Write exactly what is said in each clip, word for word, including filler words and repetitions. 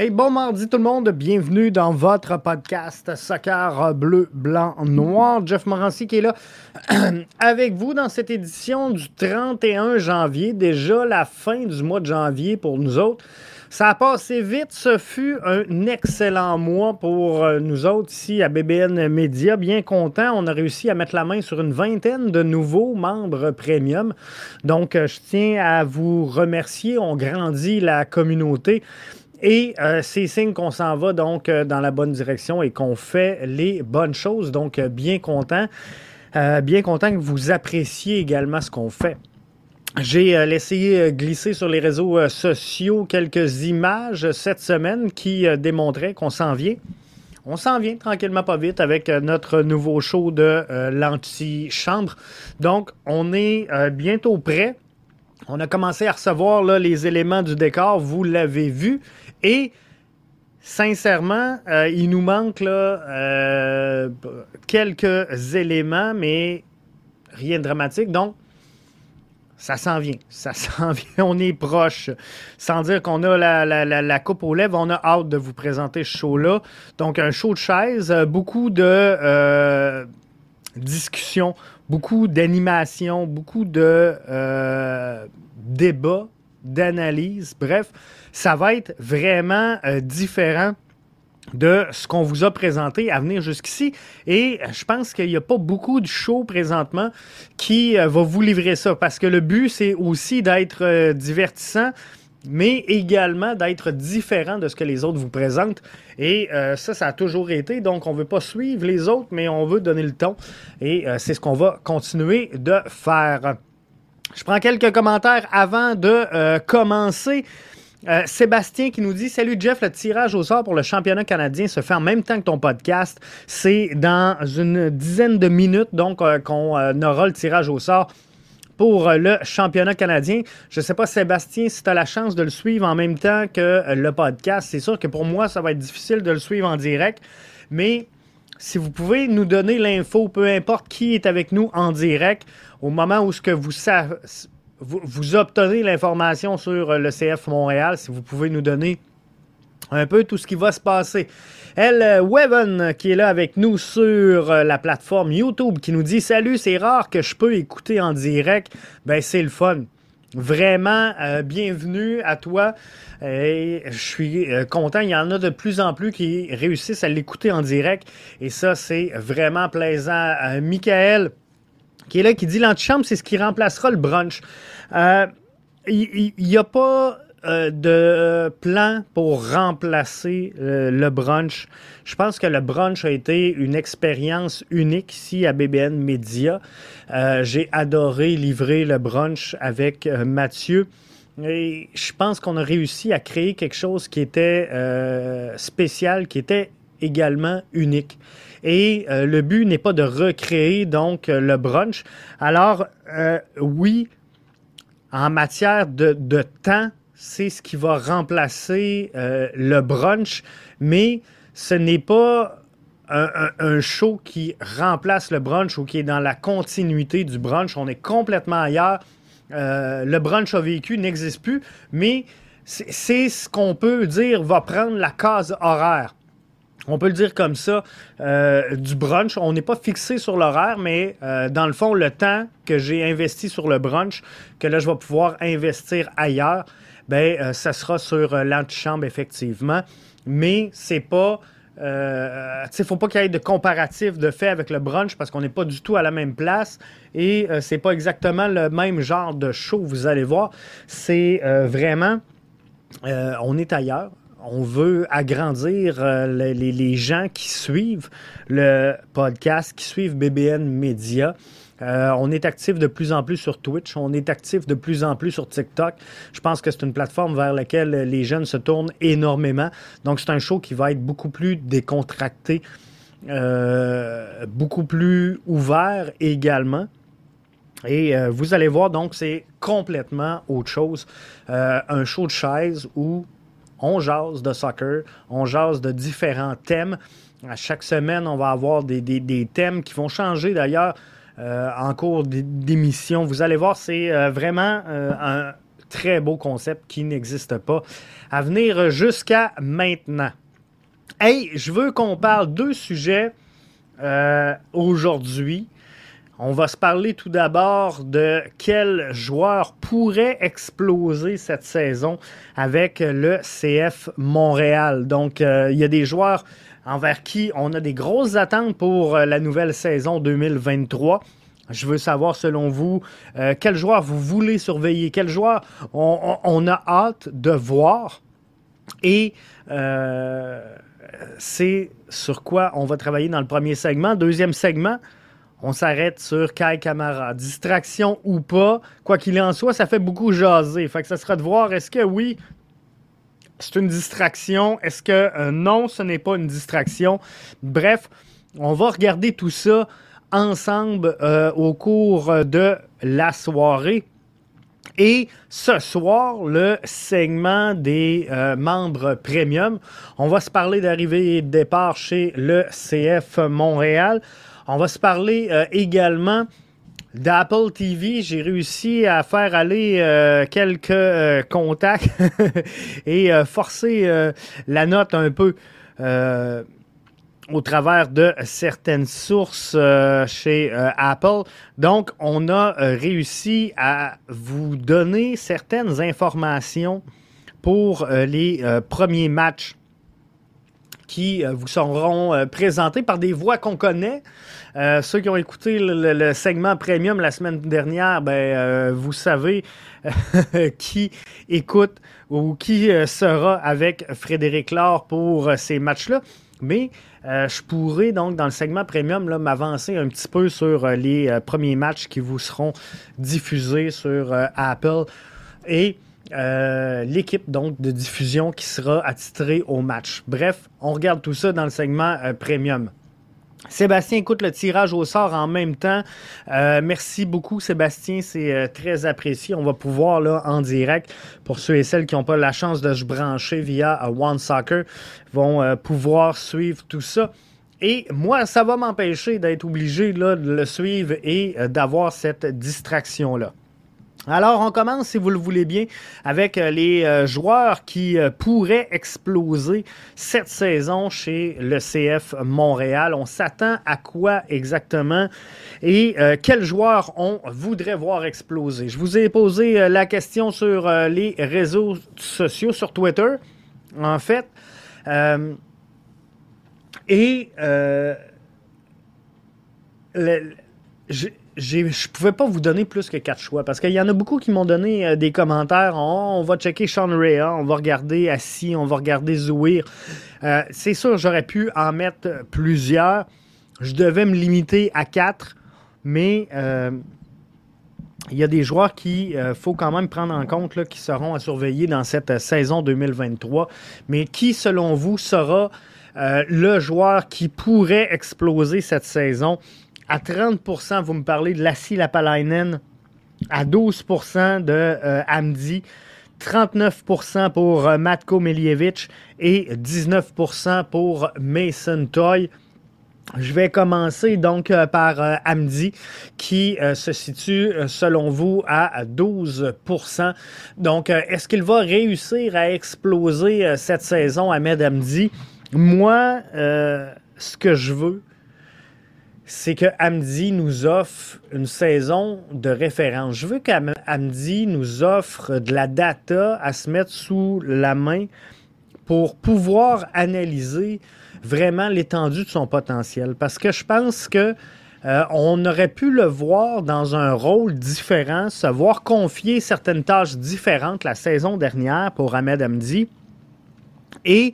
Hey, bon mardi tout le monde, bienvenue dans votre podcast Soccer Bleu, Blanc, Noir. Jeff Morancy qui est là avec vous dans cette édition du trente et un janvier, déjà la fin du mois de janvier pour nous autres. Ça a passé vite, ce fut un excellent mois pour nous autres ici à B B N Média, bien content. On a réussi à mettre la main sur une vingtaine de nouveaux membres premium. Donc je tiens à vous remercier, on grandit la communauté. Et euh, c'est signe qu'on s'en va donc euh, dans la bonne direction et qu'on fait les bonnes choses. Donc, euh, bien content. Euh, bien content que vous appréciez également ce qu'on fait. J'ai euh, laissé euh, glisser sur les réseaux euh, sociaux quelques images euh, cette semaine qui euh, démontraient qu'on s'en vient. On s'en vient tranquillement pas vite avec euh, notre nouveau show de euh, l'antichambre. Donc, on est euh, bientôt prêt. On a commencé à recevoir là, les éléments du décor, vous l'avez vu. Et sincèrement, euh, il nous manque là, euh, quelques éléments, mais rien de dramatique. Donc, ça s'en vient. Ça s'en vient. On est proche. Sans dire qu'on a la, la, la, la coupe aux lèvres, on a hâte de vous présenter ce show-là. Donc, un show de chaise, beaucoup de euh, discussions. Beaucoup d'animation, beaucoup de euh, débats, d'analyses. Bref, ça va être vraiment euh, différent de ce qu'on vous a présenté à venir jusqu'ici. Et je pense qu'il n'y a pas beaucoup de shows présentement qui euh, va vous livrer ça. Parce que le but, c'est aussi d'être euh, divertissant, mais également d'être différent de ce que les autres vous présentent. Et euh, ça, ça a toujours été. Donc, on ne veut pas suivre les autres, mais on veut donner le ton. Et euh, c'est ce qu'on va continuer de faire. Je prends quelques commentaires avant de euh, commencer. Euh, Sébastien qui nous dit « Salut Jeff, le tirage au sort pour le championnat canadien se fait en même temps que ton podcast. C'est dans une dizaine de minutes donc euh, qu'on euh, aura le tirage au sort. » Pour le championnat canadien, je ne sais pas, Sébastien, si tu as la chance de le suivre en même temps que le podcast. C'est sûr que pour moi, ça va être difficile de le suivre en direct. Mais si vous pouvez nous donner l'info, peu importe qui est avec nous en direct, au moment où ce que vous, savez, vous, vous obtenez l'information sur le C F Montréal, si vous pouvez nous donner un peu tout ce qui va se passer. Elle Weven qui est là avec nous sur la plateforme YouTube qui nous dit « Salut, c'est rare que je peux écouter en direct. » Ben c'est le fun. Vraiment, euh, bienvenue à toi. Et je suis euh, content. Il y en a de plus en plus qui réussissent à l'écouter en direct. Et ça, c'est vraiment plaisant. Euh, Michael qui est là, qui dit « L'antichambre, c'est ce qui remplacera le brunch. Euh, » Il n'y a pas... Euh, de plan pour remplacer euh, le brunch. Je pense que le brunch a été une expérience unique ici à B B N Média. Euh, j'ai adoré livrer le brunch avec euh, Mathieu. Et je pense qu'on a réussi à créer quelque chose qui était euh, spécial, qui était également unique. Et euh, le but n'est pas de recréer donc euh, le brunch. Alors, euh, oui, en matière de, de temps, c'est ce qui va remplacer euh, le brunch, mais ce n'est pas un, un, un show qui remplace le brunch ou qui est dans la continuité du brunch. On est complètement ailleurs. Euh, le brunch a vécu, n'existe plus, mais c'est, c'est ce qu'on peut dire va prendre la case horaire. On peut le dire comme ça, euh, du brunch. On n'est pas fixé sur l'horaire, mais euh, dans le fond, le temps que j'ai investi sur le brunch, que là, je vais pouvoir investir ailleurs, bien, euh, ça sera sur euh, l'antichambre, effectivement. Mais c'est pas... Euh, tu sais, il ne faut pas qu'il y ait de comparatif de fait avec le brunch parce qu'on n'est pas du tout à la même place et euh, c'est pas exactement le même genre de show, vous allez voir. C'est euh, vraiment... Euh, on est ailleurs. On veut agrandir euh, les, les gens qui suivent le podcast, qui suivent B B N Média. Euh, on est actif de plus en plus sur Twitch. On est actif de plus en plus sur TikTok. Je pense que c'est une plateforme vers laquelle les jeunes se tournent énormément. Donc, c'est un show qui va être beaucoup plus décontracté, euh, beaucoup plus ouvert également. Et euh, vous allez voir, donc, c'est complètement autre chose. Euh, un show de chaise où on jase de soccer, on jase de différents thèmes. À chaque semaine, on va avoir des, des, des thèmes qui vont changer d'ailleurs euh, en cours d'émission. Vous allez voir, c'est euh, vraiment euh, un, Très beau concept qui n'existe pas à venir jusqu'à maintenant. Hey, je veux qu'on parle deux sujets euh, aujourd'hui. On va se parler tout d'abord de quel joueur pourrait exploser cette saison avec le C F Montréal. Donc, euh, il y a des joueurs envers qui on a des grosses attentes pour euh, la nouvelle saison deux mille vingt-trois. Je veux savoir, selon vous, euh, quel joueur vous voulez surveiller, quel joueur on, on, on a hâte de voir. Et euh, c'est sur quoi on va travailler dans le premier segment. Deuxième segment, on s'arrête sur Kai Camara. Distraction ou pas, quoi qu'il en soit, ça fait beaucoup jaser. Fait que ça sera de voir, est-ce que oui, c'est une distraction? Est-ce que euh, non, ce n'est pas une distraction? Bref, on va regarder tout ça ensemble euh, au cours de la soirée. Et ce soir, le segment des euh, membres premium, on va se parler d'arrivée et de départ chez le C F Montréal. On va se parler euh, également d'Apple T V. J'ai réussi à faire aller euh, quelques euh, contacts et euh, forcer euh, la note un peu euh, au travers de certaines sources euh, chez euh, Apple. Donc, on a réussi à vous donner certaines informations pour euh, les euh, premiers matchs qui vous seront présentés par des voix qu'on connaît. Euh, ceux qui ont écouté le, le, le segment premium la semaine dernière, ben, euh, vous savez qui écoute ou qui sera avec Frédéric Lahr pour ces matchs-là. Mais euh, je pourrais donc, dans le segment premium, là, m'avancer un petit peu sur les euh, premiers matchs qui vous seront diffusés sur euh, Apple et Euh, l'équipe donc de diffusion qui sera attitrée au match. Bref, on regarde tout ça dans le segment euh, premium. Sébastien écoute le tirage au sort en même temps. Euh, merci beaucoup Sébastien, c'est euh, très apprécié. On va pouvoir là en direct, pour ceux et celles qui n'ont pas la chance de se brancher via euh, One Soccer, vont euh, pouvoir suivre tout ça. Et moi, ça va m'empêcher d'être obligé là, de le suivre et euh, d'avoir cette distraction-là. Alors, on commence, si vous le voulez bien, avec les joueurs qui pourraient exploser cette saison chez le C F Montréal. On s'attend à quoi exactement et euh, quels joueurs on voudrait voir exploser? Je vous ai posé la question sur euh, les réseaux sociaux, sur Twitter, en fait. Euh, et euh, le, je, J'ai, je ne pouvais pas vous donner plus que quatre choix parce qu'il y en a beaucoup qui m'ont donné euh, des commentaires. On, on va checker Sean Rea, on va regarder Assi, on va regarder Zouhir. Euh, c'est sûr, j'aurais pu en mettre plusieurs. Je devais me limiter à quatre, mais euh, il y a des joueurs qu'il euh, faut quand même prendre en compte là, qui seront à surveiller dans cette euh, saison deux mille vingt-trois. Mais qui, selon vous, sera euh, le joueur qui pourrait exploser cette saison? À trente pour cent, vous me parlez de Lassi Lappalainen. À douze pour cent de euh, Hamdi. trente-neuf pour cent pour euh, Matko Miljevic. Et dix-neuf pour cent pour Mason Toy. Je vais commencer donc euh, par euh, Hamdi qui euh, se situe, selon vous, à douze pour cent. Donc, euh, est-ce qu'il va réussir à exploser euh, cette saison, Ahmed Hamdi? Moi, euh, ce que je veux, c'est que Hamdi nous offre une saison de référence. Je veux qu'Hamdi nous offre de la data à se mettre sous la main pour pouvoir analyser vraiment l'étendue de son potentiel. Parce que je pense que euh, on aurait pu le voir dans un rôle différent, se voir confier certaines tâches différentes la saison dernière pour Ahmed Hamdi. Et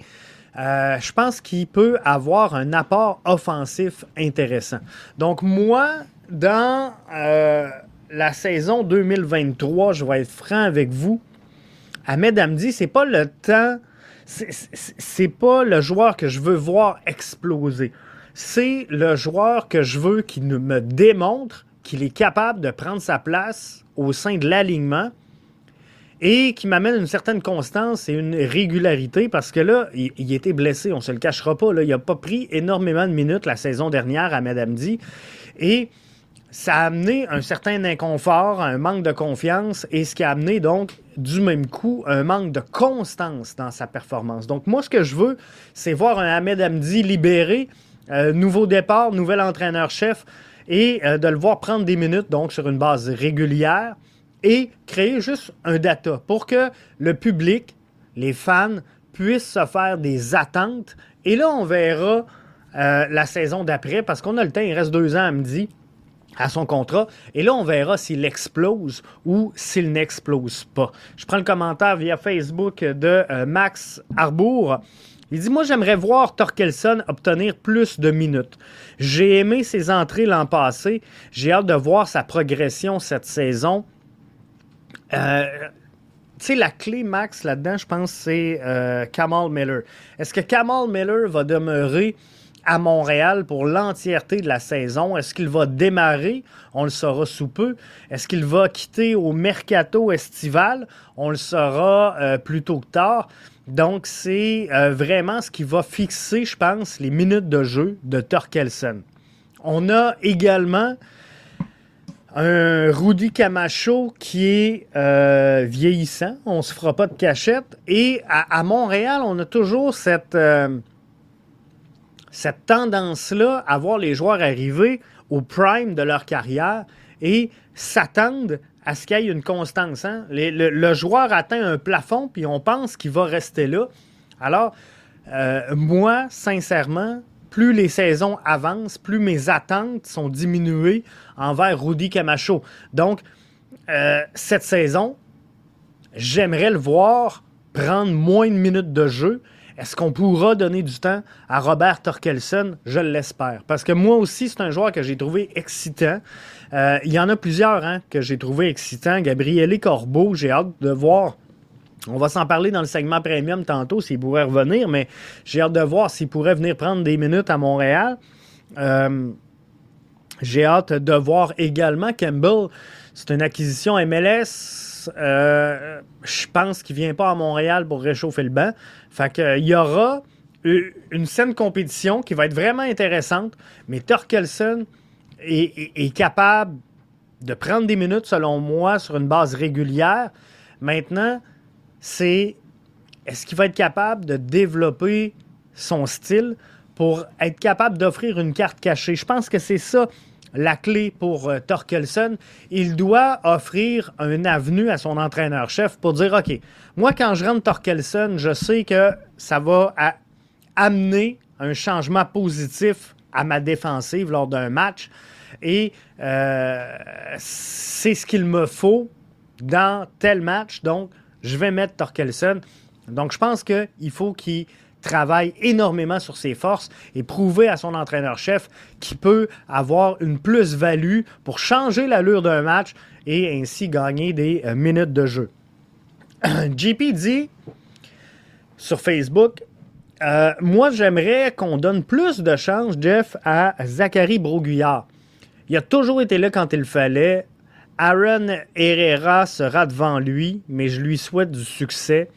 Euh, je pense qu'il peut avoir un apport offensif intéressant. Donc moi, dans euh, la saison deux mille vingt-trois, je vais être franc avec vous, Ahmed Hamdi, c'est pas le temps, c'est, c'est, c'est pas le joueur que je veux voir exploser. C'est le joueur que je veux qui me démontre qu'il est capable de prendre sa place au sein de l'alignement et qui m'amène une certaine constance et une régularité, parce que là, il, il était blessé, on ne se le cachera pas. Là, il n'a pas pris énormément de minutes la saison dernière à Ahmed Hamdi. Et ça a amené un certain inconfort, un manque de confiance, et ce qui a amené donc, du même coup, un manque de constance dans sa performance. Donc moi, ce que je veux, c'est voir un Ahmed Hamdi libéré, euh, nouveau départ, nouvel entraîneur-chef, et euh, de le voir prendre des minutes, donc sur une base régulière, et créer juste un data pour que le public, les fans, puissent se faire des attentes. Et là, on verra euh, la saison d'après, parce qu'on a le temps, il reste deux ans à midi, à son contrat. Et là, on verra s'il explose ou s'il n'explose pas. Je prends le commentaire via Facebook de euh, Max Arbour. Il dit « Moi, j'aimerais voir Thorkelsson obtenir plus de minutes. J'ai aimé ses entrées l'an passé. J'ai hâte de voir sa progression cette saison. Euh, » Tu sais, la clé, Max, là-dedans, je pense, c'est euh, Kamal Miller. Est-ce que Kamal Miller va demeurer à Montréal pour l'entièreté de la saison? Est-ce qu'il va démarrer? On le saura sous peu. Est-ce qu'il va quitter au mercato estival? On le saura euh, plus tôt que tard. Donc, c'est euh, vraiment ce qui va fixer, je pense, les minutes de jeu de Thorkelsson. On a également un Rudy Camacho qui est euh, vieillissant. On ne se fera pas de cachette. Et à, à Montréal, on a toujours cette... Euh, cette tendance-là à voir les joueurs arriver au prime de leur carrière et s'attendre à ce qu'il y ait une constance. Hein? Le, le, le joueur atteint un plafond, puis on pense qu'il va rester là. Alors, euh, moi, sincèrement, plus les saisons avancent, plus mes attentes sont diminuées envers Rudy Camacho. Donc, euh, cette saison, j'aimerais le voir prendre moins de minutes de jeu. Est-ce qu'on pourra donner du temps à Robert Thorkelsson? Je l'espère. Parce que moi aussi, c'est un joueur que j'ai trouvé excitant. Euh, il y en a plusieurs hein, que j'ai trouvé excitants. Gabriele Corbeau, j'ai hâte de voir. On va s'en parler dans le segment premium tantôt s'il pourrait revenir, mais j'ai hâte de voir s'il pourrait venir prendre des minutes à Montréal. Euh, j'ai hâte de voir également Campbell. C'est une acquisition M L S. Euh, je pense qu'il ne vient pas à Montréal pour réchauffer le banc. Fait que, il y aura une saine compétition qui va être vraiment intéressante, mais Thorkelsson est, est, est capable de prendre des minutes, selon moi, sur une base régulière. Maintenant, c'est est-ce qu'il va être capable de développer son style pour être capable d'offrir une carte cachée? Je pense que c'est ça. La clé pour euh, Thorkelsson, il doit offrir un avenue à son entraîneur-chef pour dire « OK, moi, quand je rentre Thorkelsson, je sais que ça va à, amener un changement positif à ma défensive lors d'un match et euh, c'est ce qu'il me faut dans tel match, donc je vais mettre Thorkelsson. » Donc, je pense qu'il faut qu'il travaille énormément sur ses forces et prouver à son entraîneur-chef qu'il peut avoir une plus-value pour changer l'allure d'un match et ainsi gagner des euh, minutes de jeu. J P dit sur Facebook euh, « Moi, j'aimerais qu'on donne plus de chance, Jeff, à Zachary Brault-Guillard. Il a toujours été là quand il le fallait. Aaron Herrera sera devant lui, mais je lui souhaite du succès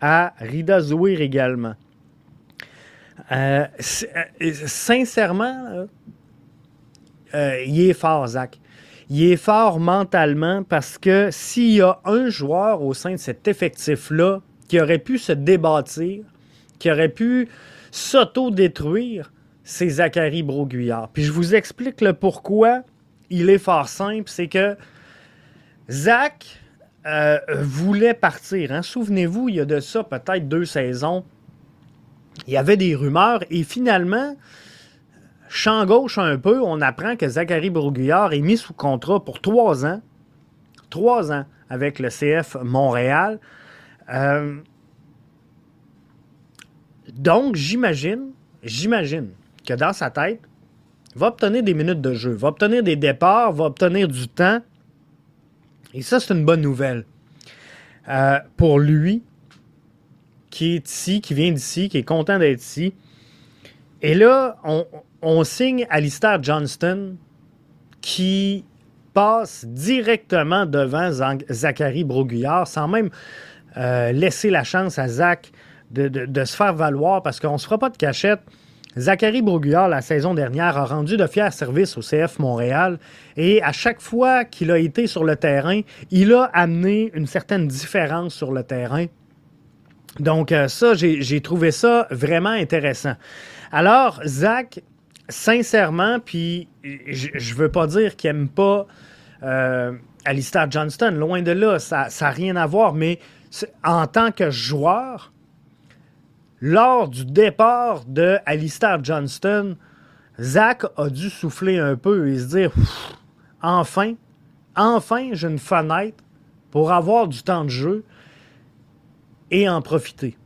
à Rida Zouhir également. » Euh, sincèrement, euh, euh, il est fort, Zach. Il est fort mentalement parce que s'il y a un joueur au sein de cet effectif-là qui aurait pu se débâtir, qui aurait pu s'auto-détruire, c'est Zachary Brault-Guillard. Puis je vous explique le pourquoi il est fort simple. C'est que Zach euh, voulait partir. Hein. Souvenez-vous, il y a de ça peut-être deux saisons. Il y avait des rumeurs et finalement, champ gauche un peu, on apprend que Zachary Brault-Guillard est mis sous contrat pour trois ans. Trois ans avec le C F Montréal. Euh, donc, j'imagine, j'imagine que dans sa tête, il va obtenir des minutes de jeu, va obtenir des départs, va obtenir du temps. Et ça, c'est une bonne nouvelle. Euh, pour lui, qui est ici, qui vient d'ici, qui est content d'être ici. Et là, on, on signe Alistair Johnston qui passe directement devant Zachary Brault-Guillard sans même euh, laisser la chance à Zach de, de, de se faire valoir parce qu'on ne se fera pas de cachette. Zachary Brault-Guillard, la saison dernière, a rendu de fiers services au C F Montréal et à chaque fois qu'il a été sur le terrain, il a amené une certaine différence sur le terrain. Donc ça, j'ai, j'ai trouvé ça vraiment intéressant. Alors, Zach, sincèrement, puis je ne veux pas dire qu'il n'aime pas euh, Alistair Johnston, loin de là, ça n'a rien à voir, mais en tant que joueur, lors du départ de Alistair Johnston, Zach a dû souffler un peu et se dire « Enfin, enfin j'ai une fenêtre pour avoir du temps de jeu et en profiter. »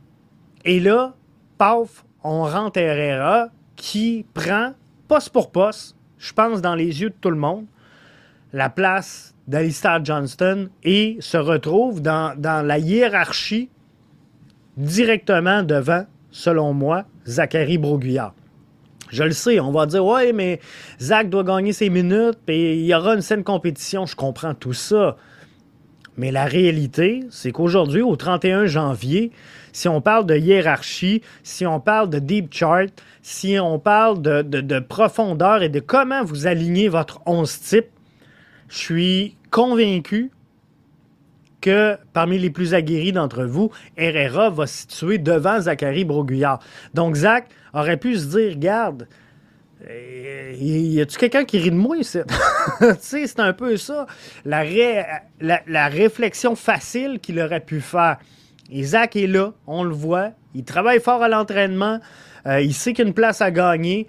Et là, paf, on rentre Herrera qui prend, poste pour poste, je pense dans les yeux de tout le monde, la place d'Alistair Johnston et se retrouve dans, dans la hiérarchie directement devant, selon moi, Zachary Brault-Guillard. Je le sais, on va dire « Ouais, mais Zach doit gagner ses minutes et il y aura une saine compétition. » Je comprends tout ça. Mais la réalité, c'est qu'aujourd'hui, au trente et un janvier, si on parle de hiérarchie, si on parle de deep chart, si on parle de, de, de profondeur et de comment vous alignez votre onze type, je suis convaincu que parmi les plus aguerris d'entre vous, Herrera va se situer devant Zachary Brault-Guillard. Donc, Zach aurait pu se dire, regarde, y a-tu quelqu'un qui rit de moi ici? Tu sais, c'est un peu ça, la, ré... la, la réflexion facile qu'il aurait pu faire. Et Zach est là, on le voit, il travaille fort à l'entraînement, euh, il sait qu'il y a une place à gagner,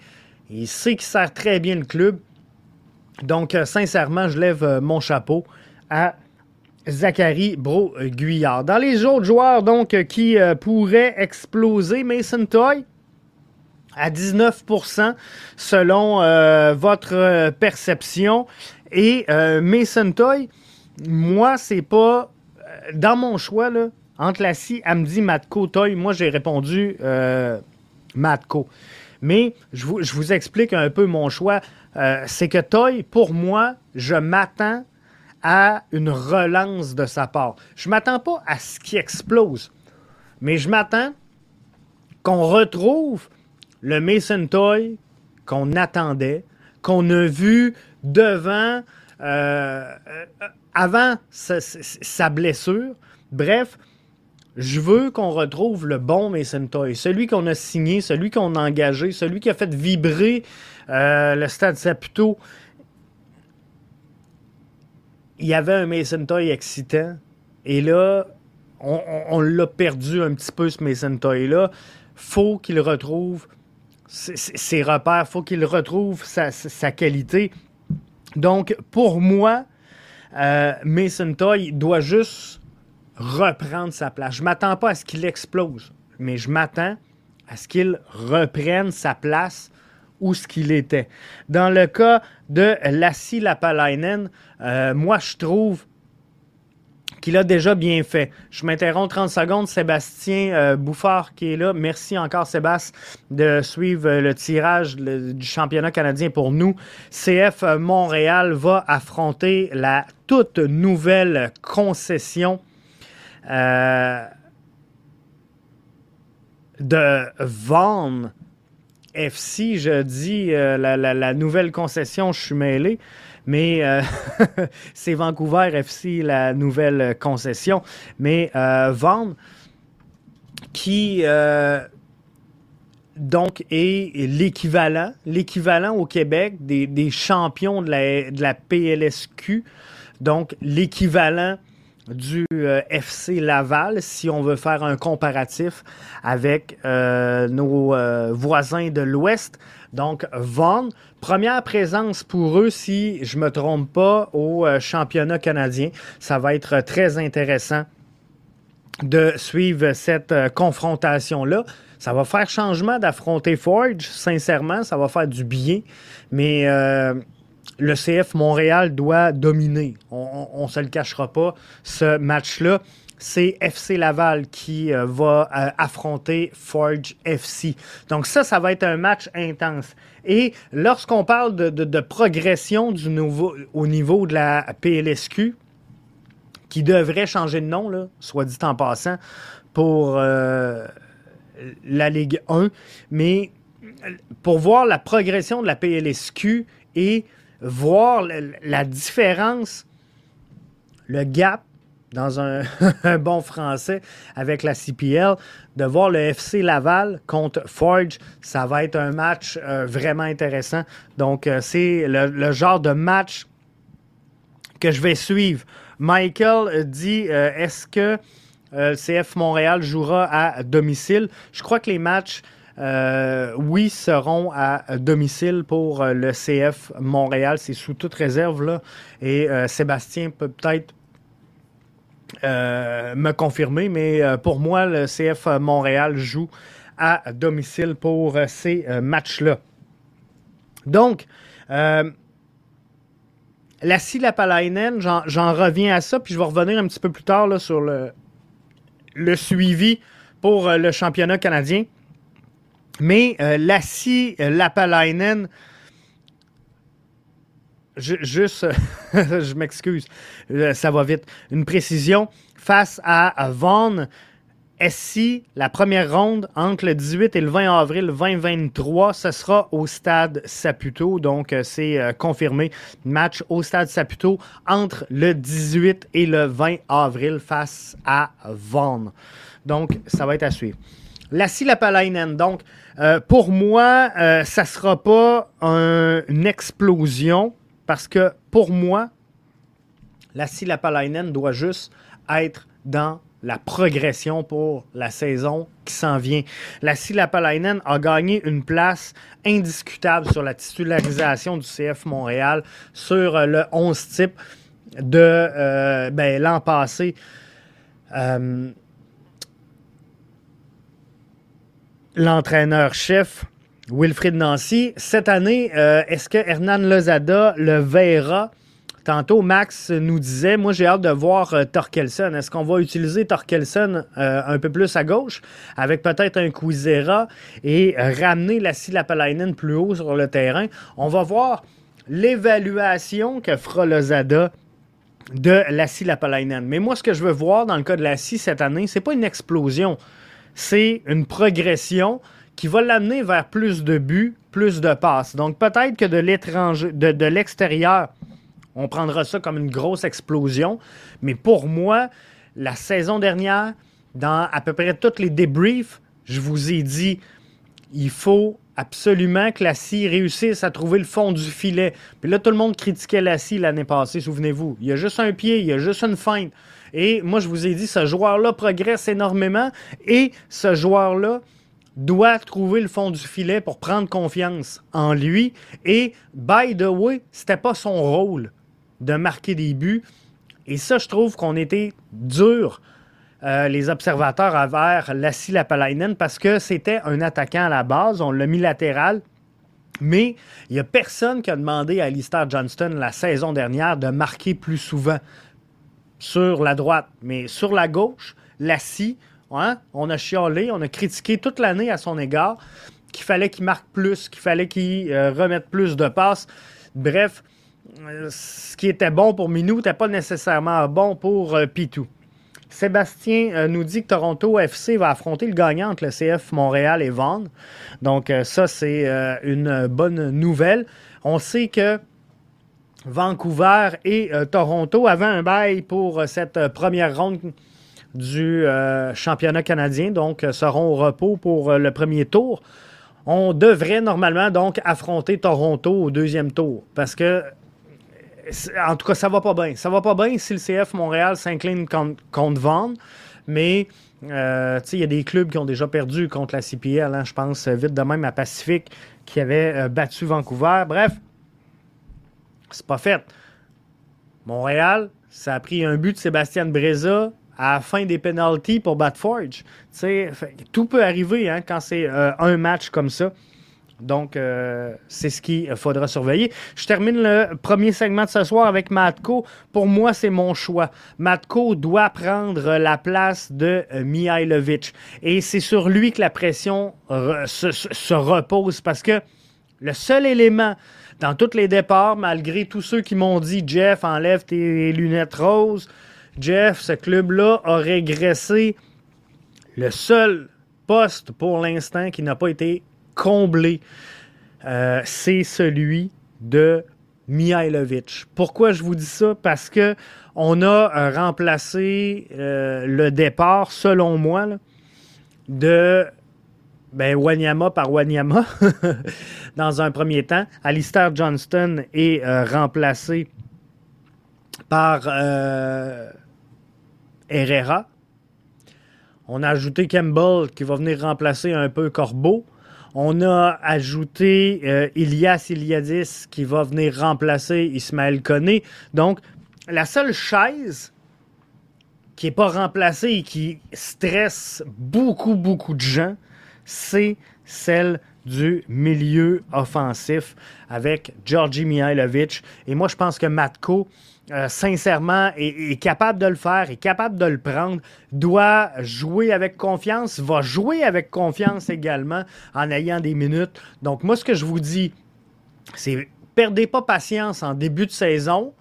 il sait qu'il sert très bien le club. Donc, euh, sincèrement, je lève euh, mon chapeau à Zachary Brault-Guillard. Dans les autres joueurs donc qui euh, pourraient exploser, Mason Toy à dix-neuf pour cent selon euh, votre perception. Et euh, Mason Toy, moi, c'est pas... Euh, dans mon choix, là, entre Lassi, Hamdi, Matko, Toy, moi, j'ai répondu euh, Matko. Mais je vous, je vous explique un peu mon choix. Euh, c'est que Toy, pour moi, je m'attends à une relance de sa part. Je ne m'attends pas à ce qui explose, mais je m'attends qu'on retrouve le Mason Toy qu'on attendait, qu'on a vu devant, euh, avant sa, sa blessure. Bref, je veux qu'on retrouve le bon Mason Toy, celui qu'on a signé, celui qu'on a engagé, celui qui a fait vibrer euh, le Stade Saputo. Il y avait un Mason Toy excitant. Et là, on, on, on l'a perdu un petit peu, ce Mason Toy-là. Faut qu'il retrouve ses, ses repères. Faut qu'il retrouve sa, sa qualité. Donc, pour moi, euh, Mason Toy doit juste reprendre sa place. Je ne m'attends pas à ce qu'il explose, mais je m'attends à ce qu'il reprenne sa place où ce qu'il était. Dans le cas de Lassi Lappalainen, euh, moi, je trouve qu'il a déjà bien fait. Je m'interromps trente secondes. Sébastien euh, Bouffard qui est là. Merci encore, Sébastien, de suivre le tirage le, du championnat canadien pour nous. C F Montréal va affronter la toute nouvelle concession euh, de Vaughan F C, je dis euh, la, la, la nouvelle concession, je suis mêlé, mais euh, c'est Vancouver F C, la nouvelle concession. Mais euh, Vaughan, qui euh, donc est l'équivalent, l'équivalent au Québec des, des champions de la, de la P L S Q, donc l'équivalent du euh, F C Laval, si on veut faire un comparatif avec euh, nos euh, voisins de l'Ouest. Donc, Vaughan, première présence pour eux, si je ne me trompe pas, au euh, championnat canadien. Ça va être très intéressant de suivre cette euh, confrontation-là. Ça va faire changement d'affronter Forge, sincèrement, ça va faire du bien, mais... Euh, le C F Montréal doit dominer. On ne se le cachera pas, ce match-là. C'est F C Laval qui euh, va euh, affronter Forge F C. Donc ça, ça va être un match intense. Et lorsqu'on parle de, de, de progression du nouveau, au niveau de la P L S Q, qui devrait changer de nom, là, soit dit en passant, pour euh, la Ligue un, mais pour voir la progression de la P L S Q et voir la, la différence, le gap, dans un, un bon français, avec la C P L, de voir le F C Laval contre Forge, ça va être un match euh, vraiment intéressant. Donc, euh, c'est le, le genre de match que je vais suivre. Michael dit, euh, est-ce que euh, le C F Montréal jouera à domicile? Je crois que les matchs, euh, oui, seront à domicile pour euh, le C F Montréal. C'est sous toute réserve, là. Et euh, Sébastien peut peut-être Euh, me confirmer, mais euh, pour moi, le C F Montréal joue à domicile pour euh, ces euh, matchs-là. Donc, euh, Lassi Lappalainen, j'en, j'en reviens à ça, puis je vais revenir un petit peu plus tard là, sur le, le suivi pour euh, le championnat canadien. Mais euh, Lassi Lappalainen, Je, juste, je m'excuse, ça va vite. Une précision, face à Vaughan, Assi, la première ronde entre le dix-huit et le vingt avril vingt vingt-trois, ce sera au Stade Saputo, donc c'est euh, confirmé. Match au Stade Saputo entre le dix-huit et le vingt avril face à Vaughan. Donc, ça va être à suivre. Lassi Lappalainen, donc, euh, pour moi, euh, ça ne sera pas un, une explosion. Parce que, pour moi, Lassi Lappalainen doit juste être dans la progression pour la saison qui s'en vient. Lassi Lappalainen a gagné une place indiscutable sur la titularisation du C F Montréal sur le onze type de euh, ben, l'an passé. Euh, l'entraîneur-chef Wilfried Nancy, cette année, euh, est-ce que Hernán Losada le verra? Tantôt, Max nous disait, moi j'ai hâte de voir euh, Thorkelsson. Est-ce qu'on va utiliser Thorkelsson euh, un peu plus à gauche, avec peut-être un Kuizera, et euh, ramener Lassi Lappalainen plus haut sur le terrain? On va voir l'évaluation que fera Losada de Lassi Lappalainen. Mais moi, ce que je veux voir dans le cas de Lassi cette année, c'est pas une explosion, c'est une progression qui va l'amener vers plus de buts, plus de passes. Donc, peut-être que de l'étranger, de, de l'extérieur, on prendra ça comme une grosse explosion. Mais pour moi, la saison dernière, dans à peu près tous les débriefs, je vous ai dit, il faut absolument que Lassi réussisse à trouver le fond du filet. Puis là, tout le monde critiquait Lassi l'année passée, souvenez-vous. Il y a juste un pied, il y a juste une feinte. Et moi, je vous ai dit, ce joueur-là progresse énormément et ce joueur-là doit trouver le fond du filet pour prendre confiance en lui. Et, by the way, c'était pas son rôle de marquer des buts. Et ça, je trouve qu'on était durs, euh, les observateurs, envers Lassi Lappalainen, parce que c'était un attaquant à la base. On l'a mis latéral. Mais il n'y a personne qui a demandé à Alistair Johnston la saison dernière de marquer plus souvent sur la droite. Mais sur la gauche, Lassi, hein? On a chialé, on a critiqué toute l'année à son égard qu'il fallait qu'il marque plus, qu'il fallait qu'il euh, remette plus de passes. Bref, euh, ce qui était bon pour Minou n'était pas nécessairement bon pour euh, Pitou. Sébastien euh, nous dit que Toronto F C va affronter le gagnant entre le C F Montréal et Vaughan. Donc euh, ça, c'est euh, une bonne nouvelle. On sait que Vancouver et euh, Toronto avaient un bail pour euh, cette euh, première ronde du euh, championnat canadien, donc euh, seront au repos pour euh, le premier tour. On devrait normalement donc affronter Toronto au deuxième tour, parce que, en tout cas, ça va pas bien. Ça va pas bien si le C F Montréal s'incline contre, contre Vaughan, mais euh, tu sais, il y a des clubs qui ont déjà perdu contre la C P L, hein, je pense vite de même à Pacific, qui avait euh, battu Vancouver. Bref, c'est pas fait. Montréal, ça a pris un but de Sébastien Breza à la fin des pénalties pour battre Forge. Fait, tout peut arriver hein, quand c'est euh, un match comme ça. Donc, euh, c'est ce qu'il faudra surveiller. Je termine le premier segment de ce soir avec Matko. Pour moi, c'est mon choix. Matko doit prendre la place de euh, Mihailovic. Et c'est sur lui que la pression re- se, se repose. Parce que le seul élément dans tous les départs, malgré tous ceux qui m'ont dit « Jeff, enlève tes lunettes roses », Jeff, ce club-là a régressé. Le seul poste pour l'instant qui n'a pas été comblé, euh, c'est celui de Mihailovic. Pourquoi je vous dis ça? Parce que on a remplacé euh, le départ, selon moi, là, de ben, Wanyama par Wanyama dans un premier temps. Alistair Johnston est euh, remplacé par euh, Herrera. On a ajouté Campbell qui va venir remplacer un peu Corbeau. On a ajouté euh, Ilias Iliadis qui va venir remplacer Ismaël Koné. Donc, la seule chaise qui n'est pas remplacée et qui stresse beaucoup, beaucoup de gens, c'est celle du milieu offensif avec Georgi Mihailovic. Et moi, je pense que Matko, euh, sincèrement, est, est capable de le faire, est capable de le prendre, doit jouer avec confiance, va jouer avec confiance également en ayant des minutes. Donc, moi, ce que je vous dis, c'est perdez pas patience en début de saison.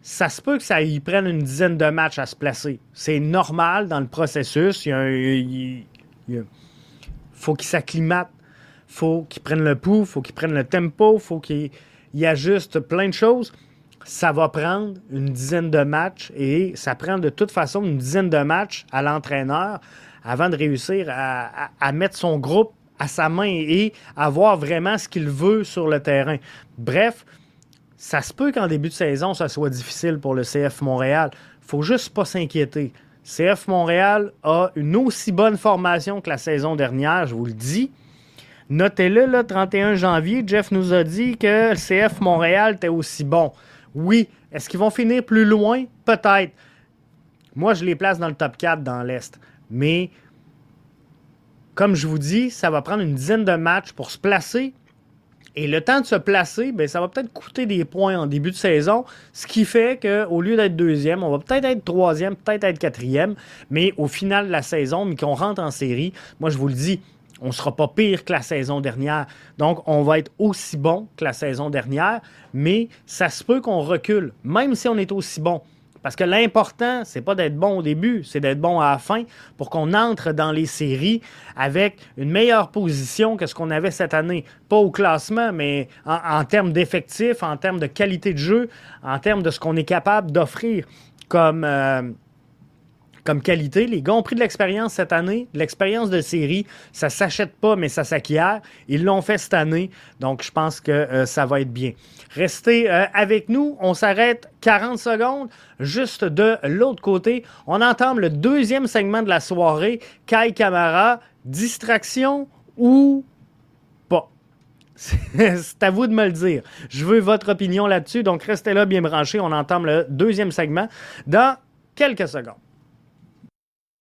Ça se peut que ça y prenne une dizaine de matchs à se placer. C'est normal dans le processus. Il y a un... Il, il, faut qu'il s'acclimate, faut qu'il prenne le pouls, faut qu'il prenne le tempo, faut qu'il y ajuste plein de choses. Ça va prendre une dizaine de matchs et ça prend de toute façon une dizaine de matchs à l'entraîneur avant de réussir à, à, à mettre son groupe à sa main et avoir vraiment ce qu'il veut sur le terrain. Bref, ça se peut qu'en début de saison, ça soit difficile pour le C F Montréal. Faut juste pas s'inquiéter. C F Montréal a une aussi bonne formation que la saison dernière, je vous le dis. Notez-le, le trente et un janvier, Jeff nous a dit que le C F Montréal était aussi bon. Oui, est-ce qu'ils vont finir plus loin? Peut-être. Moi, je les place dans le top quatre dans l'Est. Mais, comme je vous dis, ça va prendre une dizaine de matchs pour se placer. Et le temps de se placer, bien, ça va peut-être coûter des points en début de saison, ce qui fait qu'au lieu d'être deuxième, on va peut-être être troisième, peut-être être quatrième, mais au final de la saison, mais qu'on rentre en série, moi je vous le dis, on ne sera pas pire que la saison dernière. Donc, on va être aussi bon que la saison dernière, mais ça se peut qu'on recule, même si on est aussi bon. Parce que l'important, c'est pas d'être bon au début, c'est d'être bon à la fin pour qu'on entre dans les séries avec une meilleure position que ce qu'on avait cette année. Pas au classement, mais en, en termes d'effectifs, en termes de qualité de jeu, en termes de ce qu'on est capable d'offrir comme, euh, comme qualité. Les gars ont pris de l'expérience cette année, de l'expérience de série. Ça s'achète pas, mais ça s'acquiert. Ils l'ont fait cette année, donc je pense que euh, ça va être bien. Restez euh, avec nous. On s'arrête quarante secondes. Juste de l'autre côté, on entame le deuxième segment de la soirée. Kai Camara, distraction ou pas? C'est à vous de me le dire. Je veux votre opinion là-dessus. Donc, restez là bien branchés. On entame le deuxième segment dans quelques secondes.